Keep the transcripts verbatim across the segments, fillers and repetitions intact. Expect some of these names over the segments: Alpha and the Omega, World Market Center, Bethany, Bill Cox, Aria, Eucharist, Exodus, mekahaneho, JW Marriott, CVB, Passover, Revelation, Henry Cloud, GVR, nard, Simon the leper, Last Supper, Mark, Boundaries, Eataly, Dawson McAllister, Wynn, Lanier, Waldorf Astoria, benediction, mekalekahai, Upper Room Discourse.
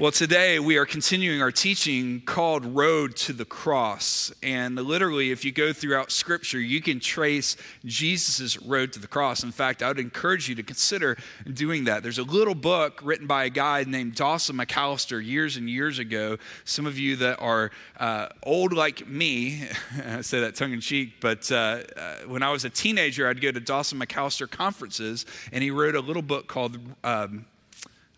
Well, today we are continuing our teaching called Road to the Cross. And literally, if you go throughout Scripture, you can trace Jesus' road to the cross. In fact, I would encourage you to consider doing that. There's a little book written by a guy named Dawson McAllister years and years ago. Some of you that are uh, old like me, I say that tongue in cheek, but uh, uh, when I was a teenager, I'd go to Dawson McAllister conferences, and he wrote a little book called... Um,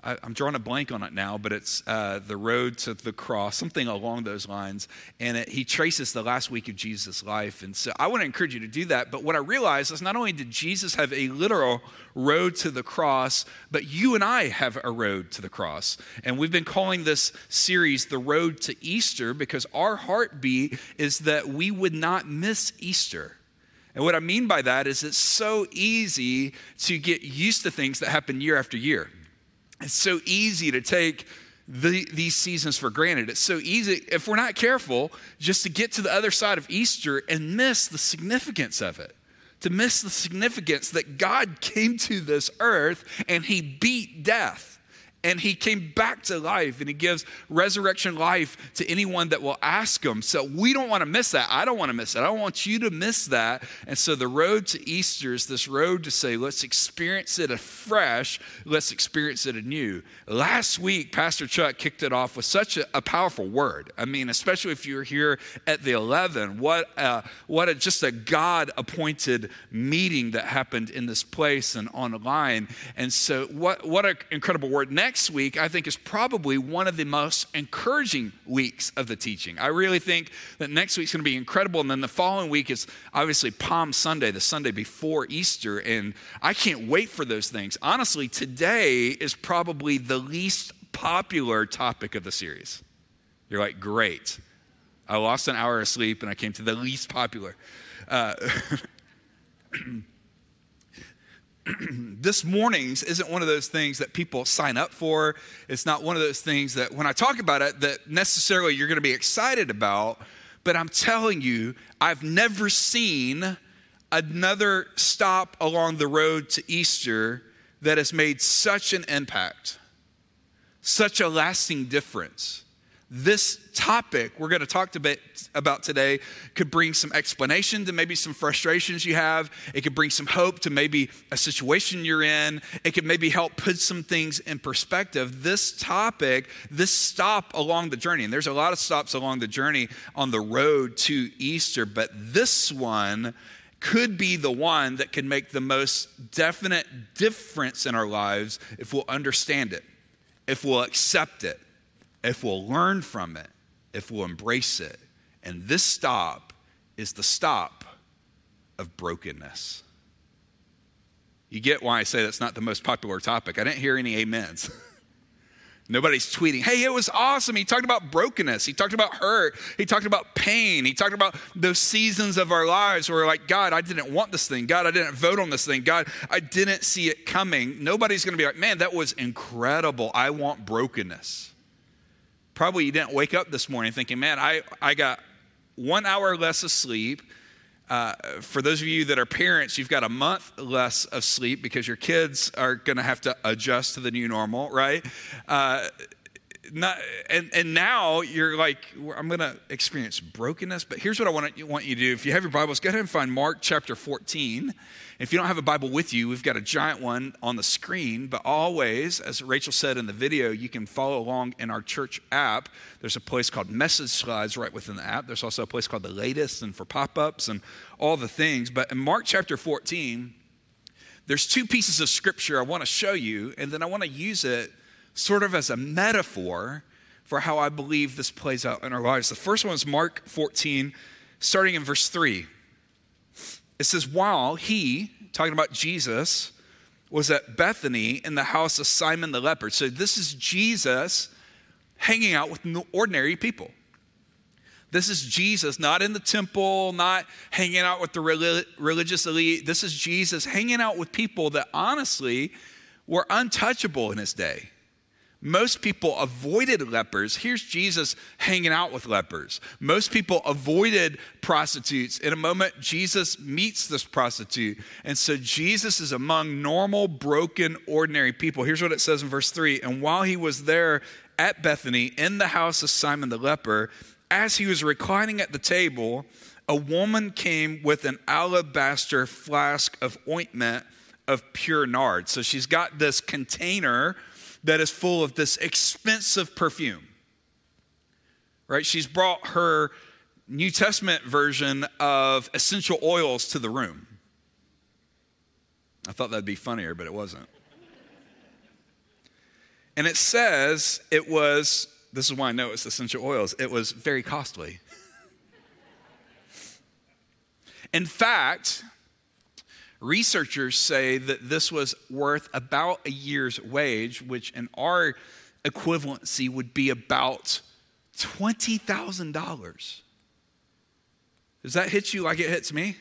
I'm drawing a blank on it now, but it's uh, The Road to the Cross, something along those lines. And it, he traces the last week of Jesus' life. And so I want to encourage you to do that. But what I realized is not only did Jesus have a literal road to the cross, but you and I have a road to the cross. And we've been calling this series The Road to Easter because our heartbeat is that we would not miss Easter. And what I mean by that is it's so easy to get used to things that happen year after year. It's so easy to take the, these seasons for granted. It's so easy, if we're not careful, just to get to the other side of Easter and miss the significance of it, to miss the significance that God came to this earth and he beat death and he came back to life and he gives resurrection life to anyone that will ask him. So we don't want to miss that. I don't want to miss it. I don't want you to miss that. And so the road to Easter is this road to say, let's experience it afresh. Let's experience it anew. Last week, Pastor Chuck kicked it off with such a, a powerful word. I mean, especially if you're here at the eleven, what a, what a, just a God-appointed meeting that happened in this place and online. And so what, what an incredible word. Next Next week, I think, is probably one of the most encouraging weeks of the teaching. I really think that next week's going to be incredible. And then the following week is obviously Palm Sunday, the Sunday before Easter. And I can't wait for those things. Honestly, today is probably the least popular topic of the series. You're like, great. I lost an hour of sleep and I came to the least popular. Uh, This morning's isn't one of those things that people sign up for. It's not one of those things that when I talk about it, that necessarily you're going to be excited about. But I'm telling you, I've never seen another stop along the road to Easter that has made such an impact, such a lasting difference. This topic we're going to talk about today could bring some explanation to maybe some frustrations you have. It could bring some hope to maybe a situation you're in. It could maybe help put some things in perspective. This topic, this stop along the journey, and there's a lot of stops along the journey on the road to Easter, but this one could be the one that can make the most definite difference in our lives if we'll understand it, if we'll accept it, if we'll learn from it, if we'll embrace it. And this stop is the stop of brokenness. You get why I say that's not the most popular topic. I didn't hear any amens. Nobody's tweeting, hey, it was awesome. He talked about brokenness. He talked about hurt. He talked about pain. He talked about those seasons of our lives where we're like, God, I didn't want this thing. God, I didn't vote on this thing. God, I didn't see it coming. Nobody's going to be like, man, that was incredible. I want brokenness. Probably you didn't wake up this morning thinking, man, I, I got one hour less of sleep. Uh, for those of you that are parents, you've got a month less of sleep because your kids are going to have to adjust to the new normal, right? Uh, not, and, and now you're like, I'm going to experience brokenness. But here's what I want, to, want you to do. If you have your Bibles, go ahead and find Mark chapter fourteen. If you don't have a Bible with you, we've got a giant one on the screen, but always, as Rachel said in the video, you can follow along in our church app. There's a place called Message Slides right within the app. There's also a place called The Latest and for pop-ups and all the things. But in Mark chapter fourteen, there's two pieces of scripture I want to show you, and then I want to use it sort of as a metaphor for how I believe this plays out in our lives. The first one is Mark fourteen, starting in verse three. It says, while he, talking about Jesus, was at Bethany in the house of Simon the leper. So this is Jesus hanging out with ordinary people. This is Jesus, not in the temple, not hanging out with the religious elite. This is Jesus hanging out with people that honestly were untouchable in his day. Most people avoided lepers. Here's Jesus hanging out with lepers. Most people avoided prostitutes. In a moment, Jesus meets this prostitute. And so Jesus is among normal, broken, ordinary people. Here's what it says in verse three. And while he was there at Bethany, in the house of Simon the leper, as he was reclining at the table, a woman came with an alabaster flask of ointment of pure nard. So she's got this container that is full of this expensive perfume, right? She's brought her New Testament version of essential oils to the room. I thought that'd be funnier, but it wasn't. And it says it was, this is why I know it's essential oils, it was very costly. In fact, researchers say that this was worth about a year's wage, which in our equivalency would be about twenty thousand dollars. Does that hit you like it hits me?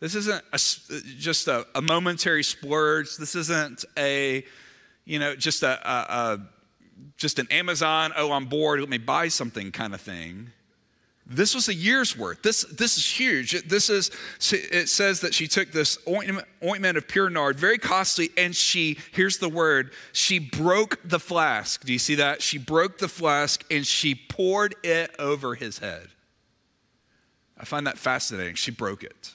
This isn't a, just a, a momentary splurge. This isn't a, you know, just a, a, a just an Amazon, oh, I'm bored, let me buy something kind of thing. This was a year's worth. This this is huge. This is, it says that she took this ointment, ointment of pure nard, very costly, and she, here's the word, she broke the flask. Do you see that? She broke the flask and she poured it over his head. I find that fascinating. She broke it.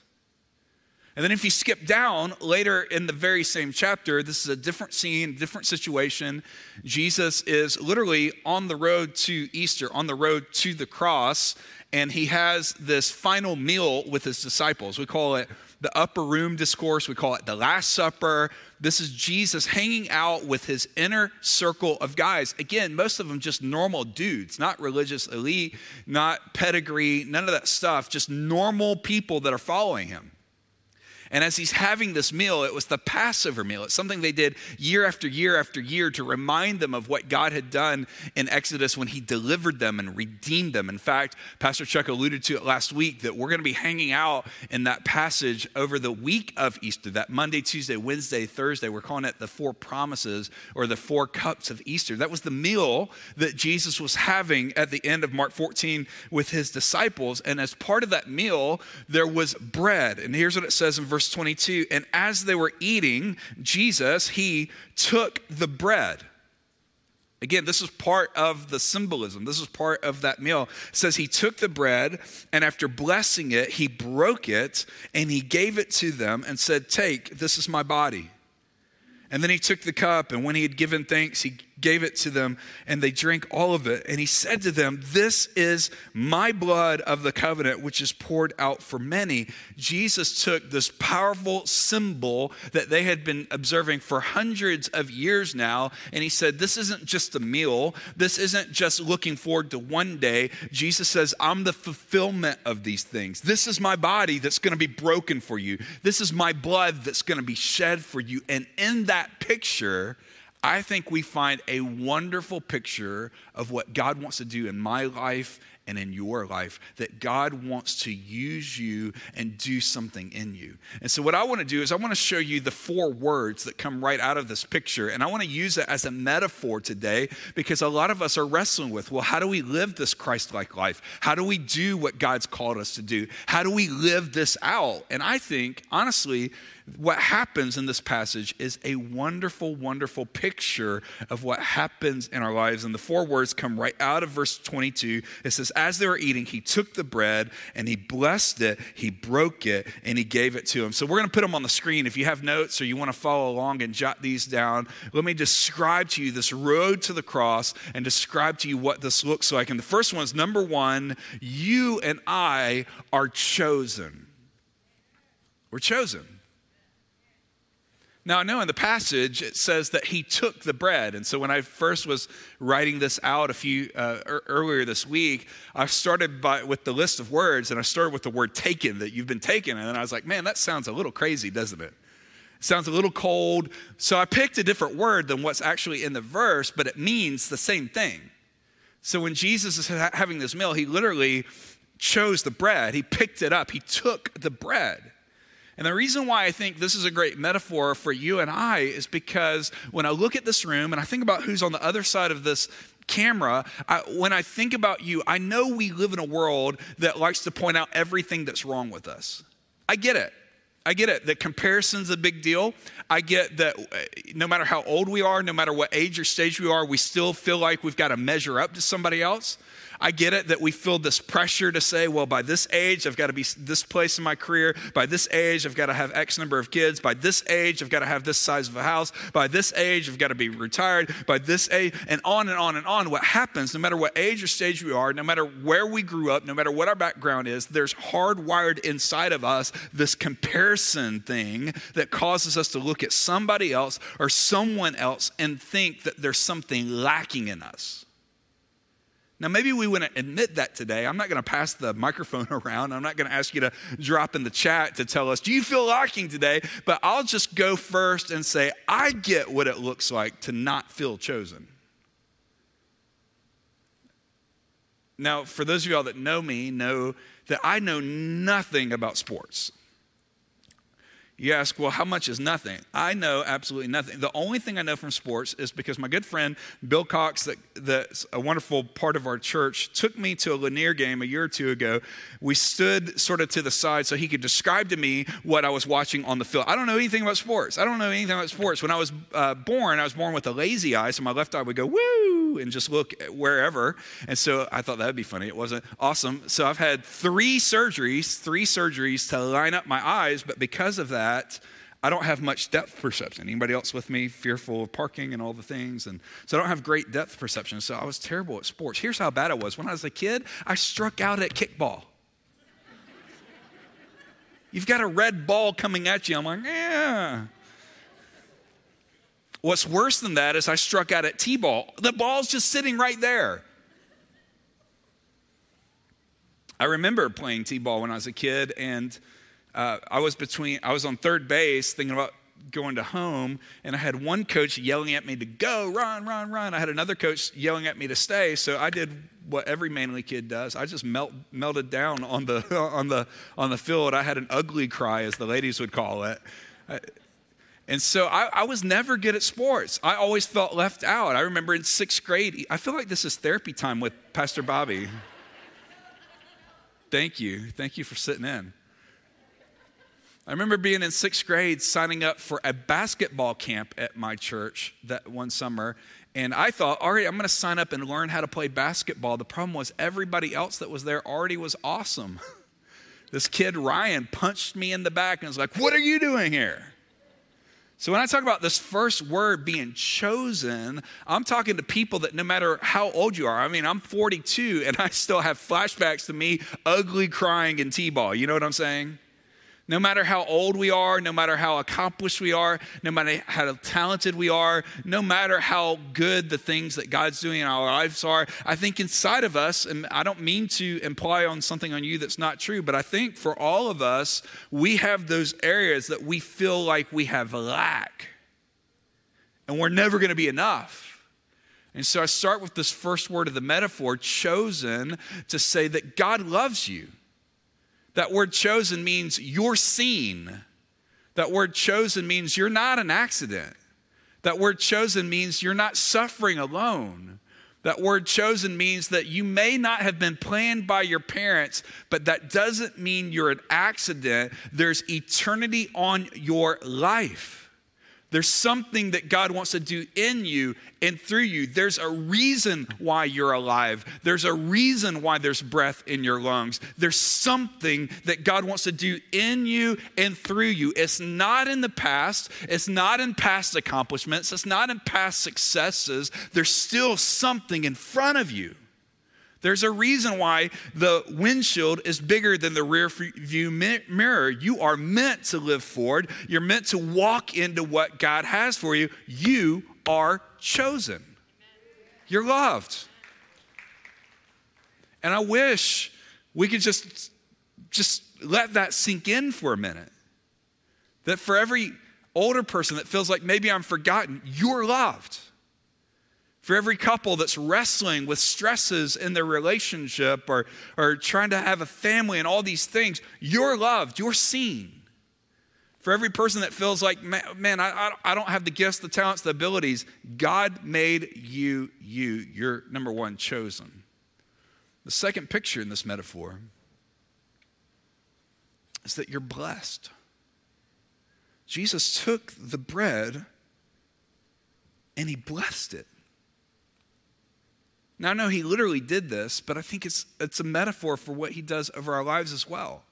And then if you skip down later in the very same chapter, this is a different scene, different situation. Jesus is literally on the road to Easter, on the road to the cross, and he has this final meal with his disciples. We call it the Upper Room Discourse. We call it the Last Supper. This is Jesus hanging out with his inner circle of guys. Again, most of them just normal dudes, not religious elite, not pedigree, none of that stuff, just normal people that are following him. And as he's having this meal, it was the Passover meal. It's something they did year after year after year to remind them of what God had done in Exodus when he delivered them and redeemed them. In fact, Pastor Chuck alluded to it last week that we're going to be hanging out in that passage over the week of Easter, that Monday, Tuesday, Wednesday, Thursday. We're calling it the four promises or the four cups of Easter. That was the meal that Jesus was having at the end of Mark fourteen with his disciples. And as part of that meal, there was bread. And here's what it says in verse twenty-two, and as they were eating, Jesus, he took the bread. Again, this is part of the symbolism. This is part of that meal. It says he took the bread, and after blessing it, he broke it, and he gave it to them and said, take, this is my body. And then he took the cup, and when he had given thanks, he gave it to them, and they drank all of it. And he said to them, this is my blood of the covenant, which is poured out for many. Jesus took this powerful symbol that they had been observing for hundreds of years now, and he said, this isn't just a meal. This isn't just looking forward to one day. Jesus says, I'm the fulfillment of these things. This is my body that's going to be broken for you. This is my blood that's going to be shed for you. And in that picture, I think we find a wonderful picture of what God wants to do in my life and in your life, that God wants to use you and do something in you. And so what I want to do is I want to show you the four words that come right out of this picture, and I want to use it as a metaphor today because a lot of us are wrestling with, well, how do we live this Christ-like life? How do we do what God's called us to do? How do we live this out? And I think, honestly, what happens in this passage is a wonderful, wonderful picture of what happens in our lives. And the four words come right out of verse twenty-two. It says, as they were eating, he took the bread and he blessed it, he broke it, and he gave it to them. So we're going to put them on the screen. If you have notes or you want to follow along and jot these down, let me describe to you this road to the cross and describe to you what this looks like. And the first one is number one, you and I are chosen. We're chosen. Now, I know in the passage, it says that he took the bread. And so when I first was writing this out a few uh, earlier this week, I started by, with the list of words, and I started with the word taken, that you've been taken. And then I was like, man, that sounds a little crazy, doesn't it? It sounds a little cold. So I picked a different word than what's actually in the verse, but it means the same thing. So when Jesus is ha- having this meal, he literally chose the bread. He picked it up. He took the bread. And the reason why I think this is a great metaphor for you and I is because when I look at this room and I think about who's on the other side of this camera, I, when I think about you, I know we live in a world that likes to point out everything that's wrong with us. I get it. I get it that comparison's a big deal. I get that no matter how old we are, no matter what age or stage we are, we still feel like we've got to measure up to somebody else. I get it that we feel this pressure to say, well, by this age, I've got to be this place in my career. By this age, I've got to have X number of kids. By this age, I've got to have this size of a house. By this age, I've got to be retired. By this age, and on and on and on. What happens, no matter what age or stage we are, no matter where we grew up, no matter what our background is, there's hardwired inside of us this comparison thing that causes us to look at somebody else or someone else and think that there's something lacking in us. Now, maybe we wouldn't admit that today. I'm not going to pass the microphone around. I'm not going to ask you to drop in the chat to tell us, do you feel lacking today? But I'll just go first and say, I get what it looks like to not feel chosen. Now, for those of y'all that know me, know that I know nothing about sports. You ask, well, how much is nothing? I know absolutely nothing. The only thing I know from sports is because my good friend, Bill Cox, that, that's a wonderful part of our church, took me to a Lanier game a year or two ago. We stood sort of to the side so he could describe to me what I was watching on the field. I don't know anything about sports. I don't know anything about sports. When I was uh, born, I was born with a lazy eye, so my left eye would go, woo, and just look wherever. And so I thought that would be funny. It wasn't awesome. So I've had three surgeries, three surgeries to line up my eyes, but because of that, I don't have much depth perception. Anybody else with me? Fearful of parking and all the things. And so I don't have great depth perception. So I was terrible at sports. Here's how bad I was. When I was a kid, I struck out at kickball. You've got a red ball coming at you. I'm like, yeah. What's worse than that is I struck out at t-ball. The ball's just sitting right there. I remember playing t-ball when I was a kid, and Uh, I was between, I was on third base thinking about going to home, and I had one coach yelling at me to go, run, run, run. I had another coach yelling at me to stay. So I did what every manly kid does. I just melt, melted down on the, on the, on the field. I had an ugly cry, as the ladies would call it. I, And so I, I was never good at sports. I always felt left out. I remember in sixth grade, I feel like this is therapy time with Pastor Bobby. Thank you. Thank you for sitting in. I remember being in sixth grade, signing up for a basketball camp at my church that one summer. And I thought, all right, I'm going to sign up and learn how to play basketball. The problem was everybody else that was there already was awesome. This kid, Ryan, punched me in the back and was like, what are you doing here? So when I talk about this first word being chosen, I'm talking to people that no matter how old you are, I mean, I'm forty-two and I still have flashbacks to me ugly crying in t-ball. You know what I'm saying? No matter how old we are, no matter how accomplished we are, no matter how talented we are, no matter how good the things that God's doing in our lives are, I think inside of us, and I don't mean to imply on something on you that's not true, but I think for all of us, we have those areas that we feel like we have lack. And we're never going to be enough. And so I start with this first word of the metaphor, chosen, to say that God loves you. That word chosen means you're seen. That word chosen means you're not an accident. That word chosen means you're not suffering alone. That word chosen means that you may not have been planned by your parents, but that doesn't mean you're an accident. There's eternity on your life. There's something that God wants to do in you and through you. There's a reason why you're alive. There's a reason why there's breath in your lungs. There's something that God wants to do in you and through you. It's not in the past. It's not in past accomplishments. It's not in past successes. There's still something in front of you. There's a reason why the windshield is bigger than the rear view mirror. You are meant to live forward. You're meant to walk into what God has for you. You are chosen. You're loved. And I wish we could just, just let that sink in for a minute. That for every older person that feels like maybe I'm forgotten, you're loved. For every couple that's wrestling with stresses in their relationship or, or trying to have a family and all these things, you're loved, you're seen. For every person that feels like, man, I, I don't have the gifts, the talents, the abilities, God made you, you. You're, number one, chosen. The second picture in this metaphor is that you're blessed. Jesus took the bread and he blessed it. Now, I know he literally did this, but I think it's, it's a metaphor for what he does over our lives as well.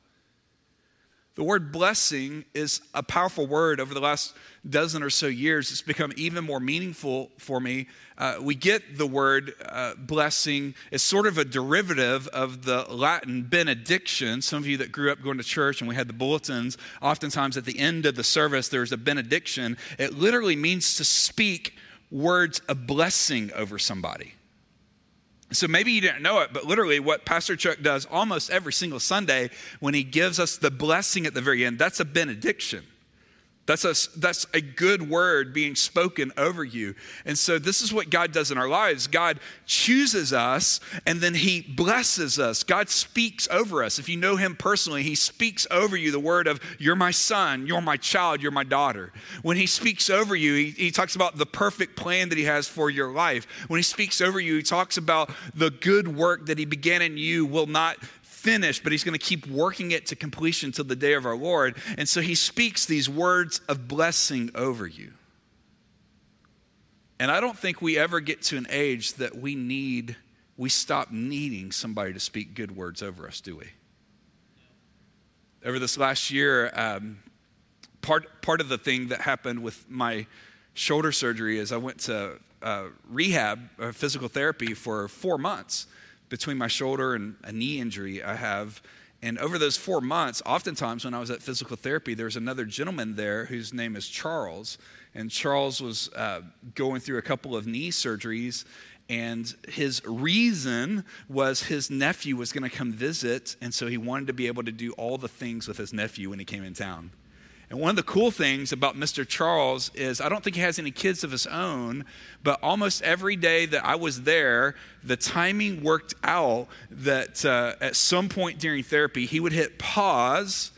The word blessing is a powerful word. Over the last dozen or so years, it's become even more meaningful for me. Uh, we get the word uh, blessing as sort of a derivative of the Latin benediction. Some of you that grew up going to church and we had the bulletins, oftentimes at the end of the service, there's a benediction. It literally means to speak words of blessing over somebody. So maybe you didn't know it, but literally what Pastor Chuck does almost every single Sunday when he gives us the blessing at the very end, that's a benediction. That's a, that's a good word being spoken over you. And so this is what God does in our lives. God chooses us and then he blesses us. God speaks over us. If you know him personally, he speaks over you the word of, you're my son, you're my child, you're my daughter. When he speaks over you, he, he talks about the perfect plan that he has for your life. When he speaks over you, he talks about the good work that he began in you will not finished, but he's going to keep working it to completion till the day of our Lord. And so he speaks these words of blessing over you. And I don't think we ever get to an age that we need, we stop needing somebody to speak good words over us, do we? Over this last year, um, part, part of the thing that happened with my shoulder surgery is I went to uh, rehab, uh, physical therapy for four months. Between my shoulder and a knee injury I have. And over those four months, oftentimes when I was at physical therapy, there was another gentleman there whose name is Charles. And Charles was uh, going through a couple of knee surgeries. And his reason was his nephew was going to come visit. And so he wanted to be able to do all the things with his nephew when he came in town. And one of the cool things about Mister Charles is I don't think he has any kids of his own, but almost every day that I was there, the timing worked out that uh, at some point during therapy, he would hit pause,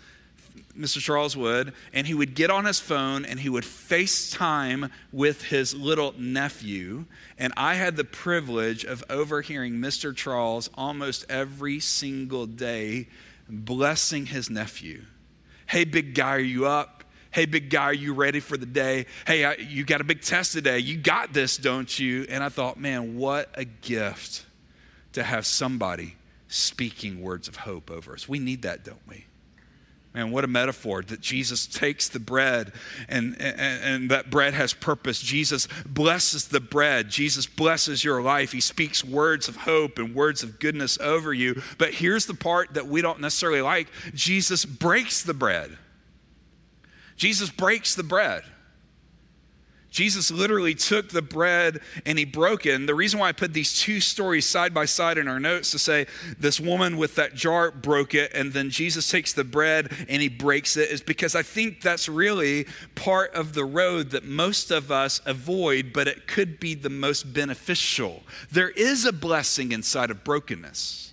Mister Charles would, and he would get on his phone and he would FaceTime with his little nephew. And I had the privilege of overhearing Mister Charles almost every single day blessing his nephew. Hey, big guy, are you up? Hey, big guy, are you ready for the day? Hey, I, you got a big test today. You got this, don't you? And I thought, man, what a gift to have somebody speaking words of hope over us. We need that, don't we? Man, what a metaphor that Jesus takes the bread and, and, and that bread has purpose. Jesus blesses the bread. Jesus blesses your life. He speaks words of hope and words of goodness over you. But here's the part that we don't necessarily like. Jesus breaks the bread. Jesus breaks the bread. Jesus literally took the bread and he broke it. And the reason why I put these two stories side by side in our notes to say this woman with that jar broke it and then Jesus takes the bread and he breaks it is because I think that's really part of the road that most of us avoid, but it could be the most beneficial. There is a blessing inside of brokenness.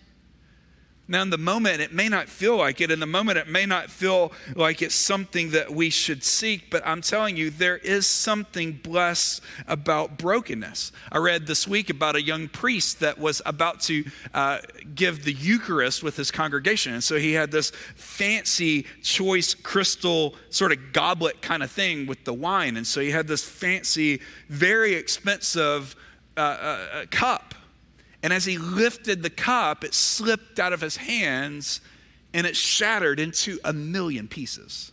Now, in the moment, it may not feel like it. In the moment, it may not feel like it's something that we should seek. But I'm telling you, there is something blessed about brokenness. I read this week about a young priest that was about to uh, give the Eucharist with his congregation. And so he had this fancy, choice, crystal sort of goblet kind of thing with the wine. And so he had this fancy, very expensive uh, uh, cup. And as he lifted the cup, it slipped out of his hands and it shattered into a million pieces.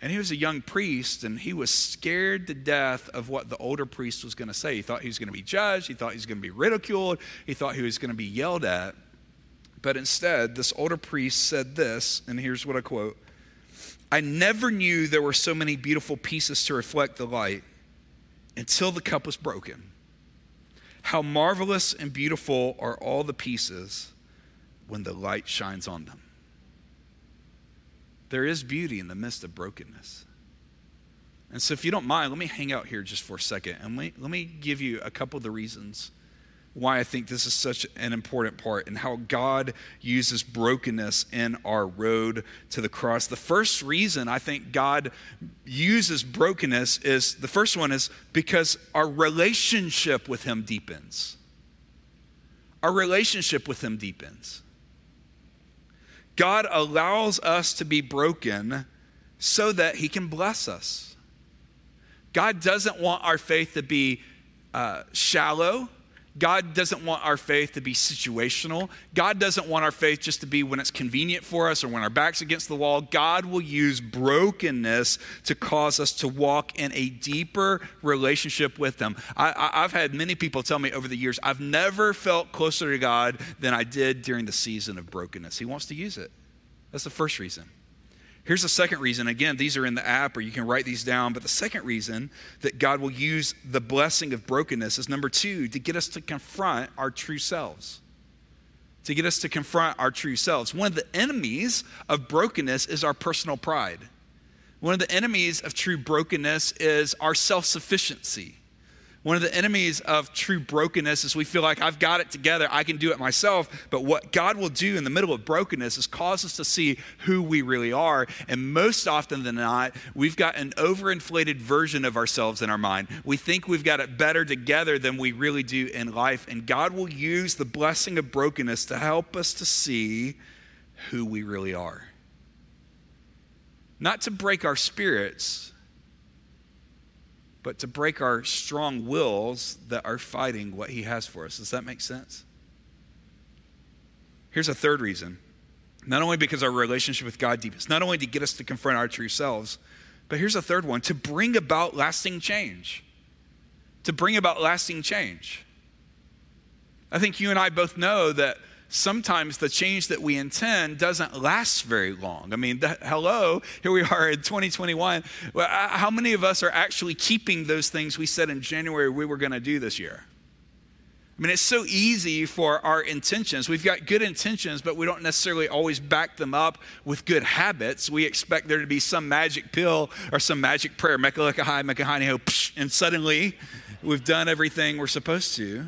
And he was a young priest and he was scared to death of what the older priest was going to say. He thought he was going to be judged. He thought he was going to be ridiculed. He thought he was going to be yelled at. But instead, this older priest said this, and here's what I quote. "I never knew there were so many beautiful pieces to reflect the light until the cup was broken. How marvelous and beautiful are all the pieces when the light shines on them." There is beauty in the midst of brokenness. And so if you don't mind, let me hang out here just for a second and let me, let me give you a couple of the reasons why I think this is such an important part and how God uses brokenness in our road to the cross. The first reason I think God uses brokenness is, the first one is because our relationship with him deepens. Our relationship with him deepens. God allows us to be broken so that he can bless us. God doesn't want our faith to be uh, shallow. God doesn't want our faith to be situational. God doesn't want our faith just to be when it's convenient for us or when our back's against the wall. God will use brokenness to cause us to walk in a deeper relationship with him. I, I, I've had many people tell me over the years, I've never felt closer to God than I did during the season of brokenness. He wants to use it. That's the first reason. Here's the second reason. Again, these are in the app or you can write these down. But the second reason that God will use the blessing of brokenness is number two, to get us to confront our true selves. To get us to confront our true selves. One of the enemies of brokenness is our personal pride. One of the enemies of true brokenness is our self-sufficiency. One of the enemies of true brokenness is we feel like I've got it together, I can do it myself. But what God will do in the middle of brokenness is cause us to see who we really are. And most often than not, we've got an overinflated version of ourselves in our mind. We think we've got it better together than we really do in life. And God will use the blessing of brokenness to help us to see who we really are. Not to break our spirits, but to break our strong wills that are fighting what he has for us. Does that make sense? Here's a third reason. Not only because our relationship with God deepens, not only to get us to confront our true selves, but here's a third one, to bring about lasting change. To bring about lasting change. I think you and I both know that sometimes the change that we intend doesn't last very long. I mean, the, hello, here we are in twenty twenty-one. Well, I, how many of us are actually keeping those things we said in January we were going to do this year? I mean, it's so easy for our intentions. We've got good intentions, but we don't necessarily always back them up with good habits. We expect there to be some magic pill or some magic prayer, mekalekahai, mekahaneho, and suddenly we've done everything we're supposed to.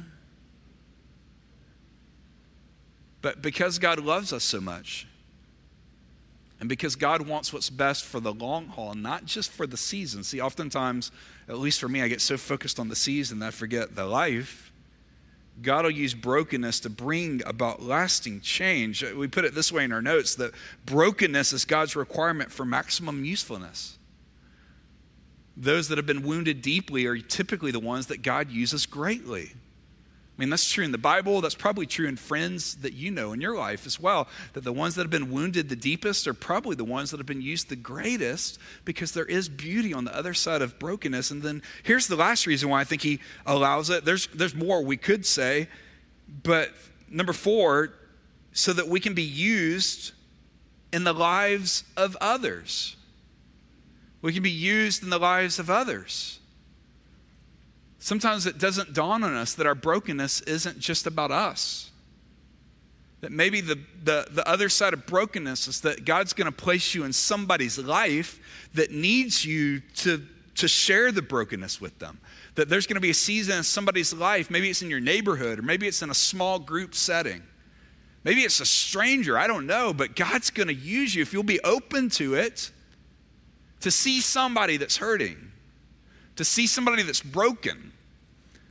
But because God loves us so much, and because God wants what's best for the long haul, not just for the season. See, oftentimes, at least for me, I get so focused on the season that I forget the life. God will use brokenness to bring about lasting change. We put it this way in our notes, that brokenness is God's requirement for maximum usefulness. Those that have been wounded deeply are typically the ones that God uses greatly. I mean, that's true in the Bible. That's probably true in friends that you know in your life as well, that the ones that have been wounded the deepest are probably the ones that have been used the greatest, because there is beauty on the other side of brokenness. And then here's the last reason why I think he allows it. There's, there's more we could say, but number four, so that we can be used in the lives of others. We can be used in the lives of others. Sometimes it doesn't dawn on us that our brokenness isn't just about us. That maybe the, the, the other side of brokenness is that God's going to place you in somebody's life that needs you to, to share the brokenness with them. That there's going to be a season in somebody's life, maybe it's in your neighborhood, or maybe it's in a small group setting. Maybe it's a stranger, I don't know, but God's going to use you, if you'll be open to it, to see somebody that's hurting. To see somebody that's broken,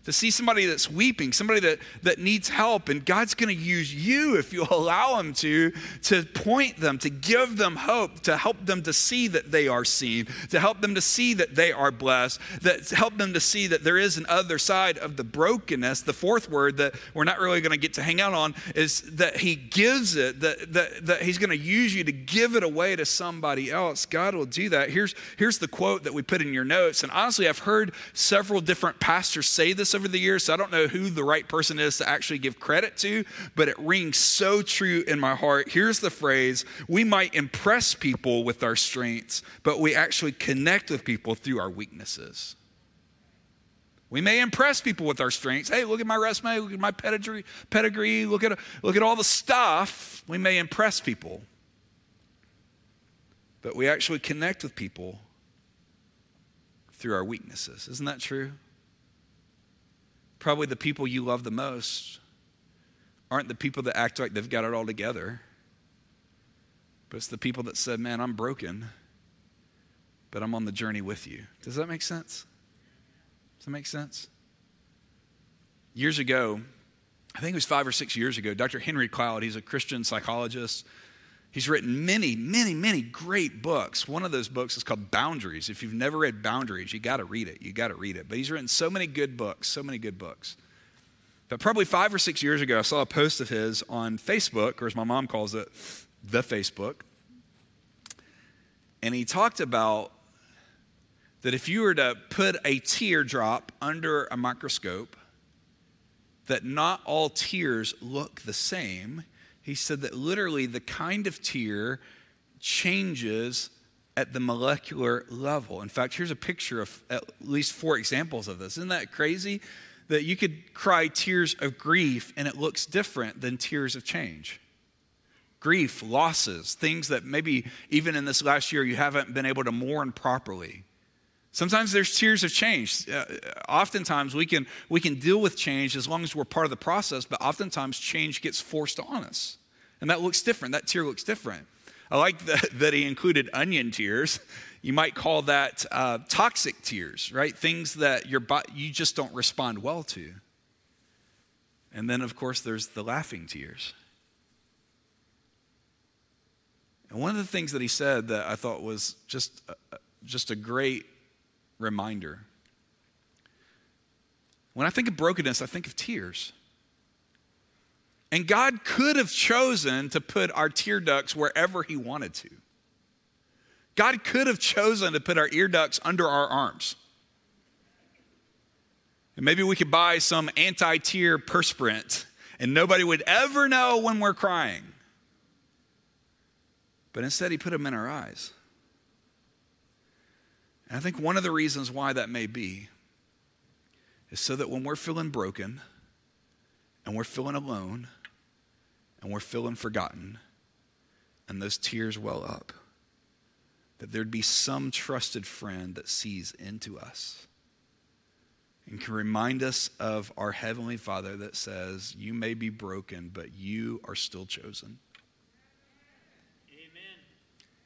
to see somebody that's weeping, somebody that, that needs help. And God's going to use you, if you allow him to, to point them, to give them hope, to help them to see that they are seen, to help them to see that they are blessed, that to help them to see that there is an other side of the brokenness. The fourth word that we're not really going to get to hang out on is that he gives it, that, that, that he's going to use you to give it away to somebody else. God will do that. Here's, here's the quote that we put in your notes. And honestly, I've heard several different pastors say this over the years, so I don't know who the right person is to actually give credit to, but it rings so true in my heart. Here's the phrase: we might impress people with our strengths, but we actually connect with people through our weaknesses. We may impress people with our strengths. Hey, look at my resume, look at my pedigree, pedigree, look at look at all the stuff. We may impress people, but we actually connect with people through our weaknesses. Isn't that true? probably the people you love the most aren't the people that act like they've got it all together, but it's the people that said, man, I'm broken, but I'm on the journey with you. Does that make sense? Does that make sense? Years ago, I think it was five or six years ago, Doctor Henry Cloud, he's a Christian psychologist. He's written many, many, many great books. One of those books is called Boundaries. If you've never read Boundaries, you got to read it. You got to read it. But he's written so many good books, so many good books. But probably five or six years ago, I saw a post of his on Facebook, or as my mom calls it, the Facebook. And he talked about that if you were to put a teardrop under a microscope, that not all tears look the same. He said that literally the kind of tear changes at the molecular level. In fact, here's a picture of at least four examples of this. Isn't that crazy? That you could cry tears of grief and it looks different than tears of change. Grief, losses, things that maybe even in this last year you haven't been able to mourn properly. Sometimes there's tears of change. Uh, oftentimes we can we can deal with change as long as we're part of the process, but oftentimes change gets forced on us. And that looks different. That tear looks different. I like the, that he included onion tears. You might call that uh, toxic tears, right? Things that your bo- you just don't respond well to. And then, of course, there's the laughing tears. And one of the things that he said that I thought was just uh, just a great reminder. When I think of brokenness, I think of tears. And God could have chosen to put our tear ducts wherever he wanted to. God could have chosen to put our ear ducts under our arms. And maybe we could buy some anti-tear perspirant and nobody would ever know when we're crying. But instead he put them in our eyes. And I think one of the reasons why that may be is so that when we're feeling broken and we're feeling alone and we're feeling forgotten and those tears well up, that there'd be some trusted friend that sees into us and can remind us of our Heavenly Father that says, you may be broken, but you are still chosen.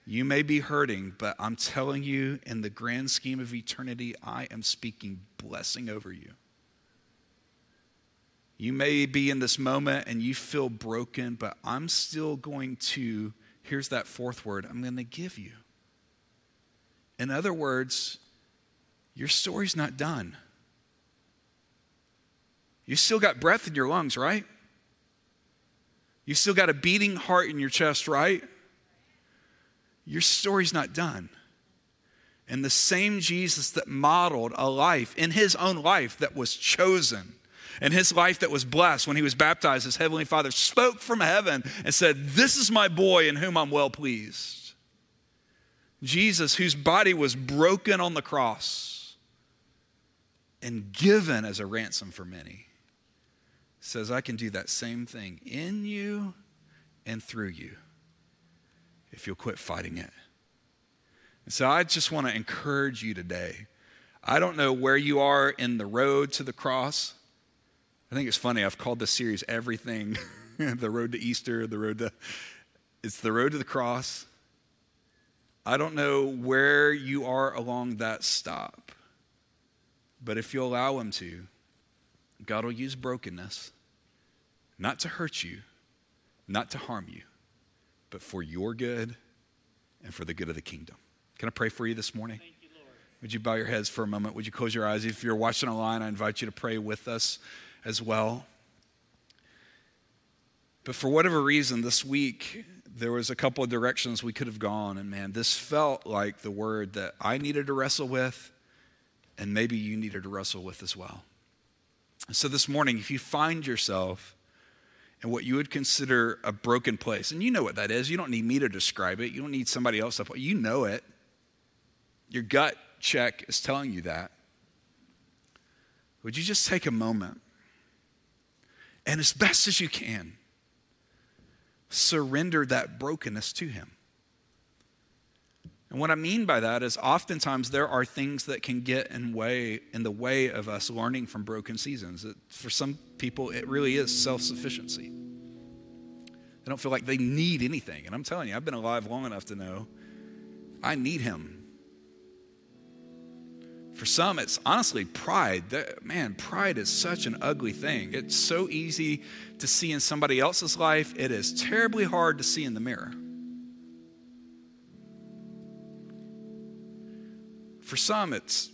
You may be hurting, but I'm telling you, in the grand scheme of eternity, I am speaking blessing over you. You may be in this moment and you feel broken, but I'm still going to, here's that fourth word, I'm going to give you. In other words, your story's not done. You still got breath in your lungs, right? You still got a beating heart in your chest, right? Your story's not done. And the same Jesus that modeled a life in his own life that was chosen and his life that was blessed when he was baptized, his Heavenly Father spoke from heaven and said, this is my boy in whom I'm well pleased. Jesus, whose body was broken on the cross and given as a ransom for many, says, I can do that same thing in you and through you, if you'll quit fighting it. And so I just want to encourage you today. I don't know where you are in the road to the cross. I think it's funny, I've called this series everything. The road to Easter, the road to, it's the road to the cross. I don't know where you are along that stop, but if you allow him to, God will use brokenness, not to hurt you, not to harm you, but for your good and for the good of the kingdom. Can I pray for you this morning? Thank you, Lord. Would you bow your heads for a moment? Would you close your eyes? If you're watching online, I invite you to pray with us as well. But for whatever reason, this week, there was a couple of directions we could have gone. And man, this felt like the word that I needed to wrestle with, and maybe you needed to wrestle with as well. So this morning, if you find yourself and what you would consider a broken place. And you know what that is. You don't need me to describe it. You don't need somebody else to. You know it. Your gut check is telling you that. Would you just take a moment and as best as you can, surrender that brokenness to him? And what I mean by that is oftentimes there are things that can get in way in the way of us learning from broken seasons. It, for some people, it really is self-sufficiency. They don't feel like they need anything. And I'm telling you, I've been alive long enough to know I need him. For some, it's honestly pride. That, man, pride is such an ugly thing. It's so easy to see in somebody else's life. It is terribly hard to see in the mirror. For some, it's,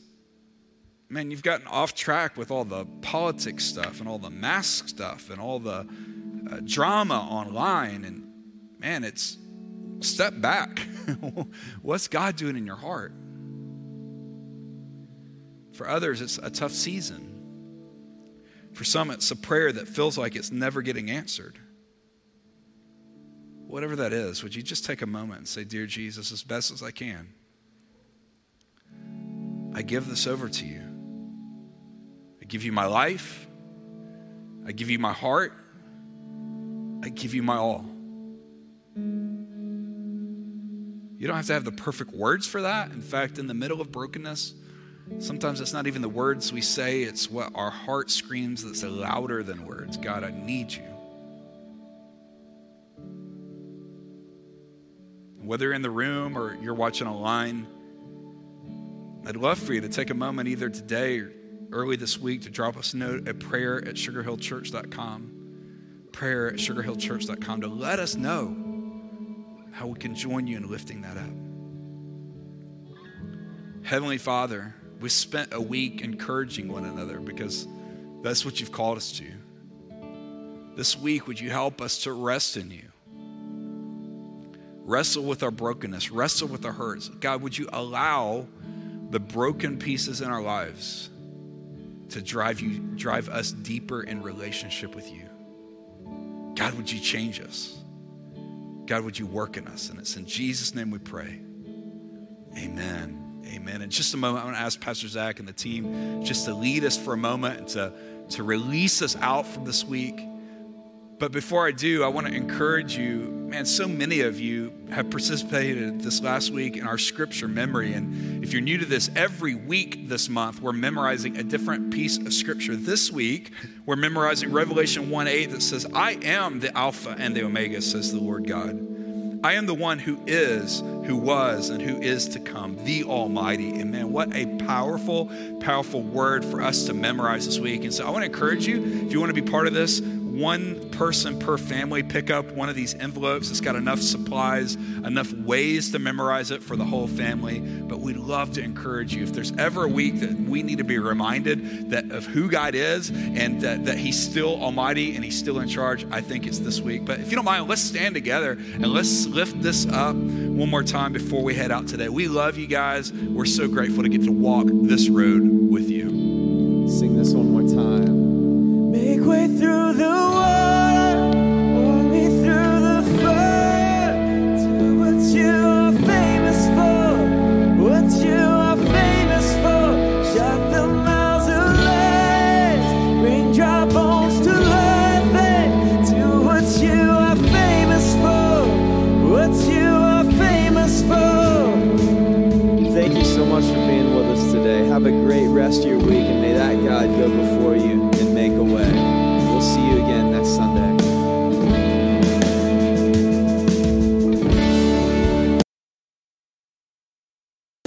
man, you've gotten off track with all the politics stuff and all the mask stuff and all the uh, drama online. And man, it's step back. What's God doing in your heart? For others, it's a tough season. For some, it's a prayer that feels like it's never getting answered. Whatever that is, would you just take a moment and say, "Dear Jesus, as best as I can, I give this over to you. I give you my life. I give you my heart. I give you my all." You don't have to have the perfect words for that. In fact, in the middle of brokenness, sometimes it's not even the words we say, it's what our heart screams that's louder than words. God, I need you. Whether in the room or you're watching online, I'd love for you to take a moment either today or early this week to drop us a note at prayer at sugar hill church dot com, prayer at sugar hill church dot com, to let us know how we can join you in lifting that up. Heavenly Father, we spent a week encouraging one another because that's what you've called us to. This week, would you help us to rest in you? Wrestle with our brokenness, wrestle with our hurts. God, would you allow the broken pieces in our lives to drive you, drive us deeper in relationship with you. God, would you change us? God, would you work in us? And it's in Jesus' name we pray. Amen. Amen. In just a moment, I'm going to ask Pastor Zach and the team just to lead us for a moment and to, to release us out from this week. But before I do, I want to encourage you, man, so many of you have participated this last week in our scripture memory. And if you're new to this, every week this month, we're memorizing a different piece of scripture. This week, we're memorizing Revelation one eight that says, "I am the Alpha and the Omega, says the Lord God. I am the one who is, who was, and who is to come, the Almighty." And man, what a powerful, powerful word for us to memorize this week. And so I want to encourage you, if you want to be part of this, one person per family, pick up one of these envelopes. It's got enough supplies, enough ways to memorize it for the whole family. But we'd love to encourage you. If there's ever a week that we need to be reminded that of who God is and that, that he's still almighty and he's still in charge, I think it's this week. But if you don't mind, let's stand together and let's lift this up one more time before we head out today. We love you guys. We're so grateful to get to walk this road with you. Sing this one more time. Make way through the water, walk me through the fire. Do what you are famous for, what you are famous for. Shut the mouths of lies, bring dry bones to life. And do what you are famous for, what you are famous for. Thank you so much for being with us today. Have a great rest of your week, and may that God go before you.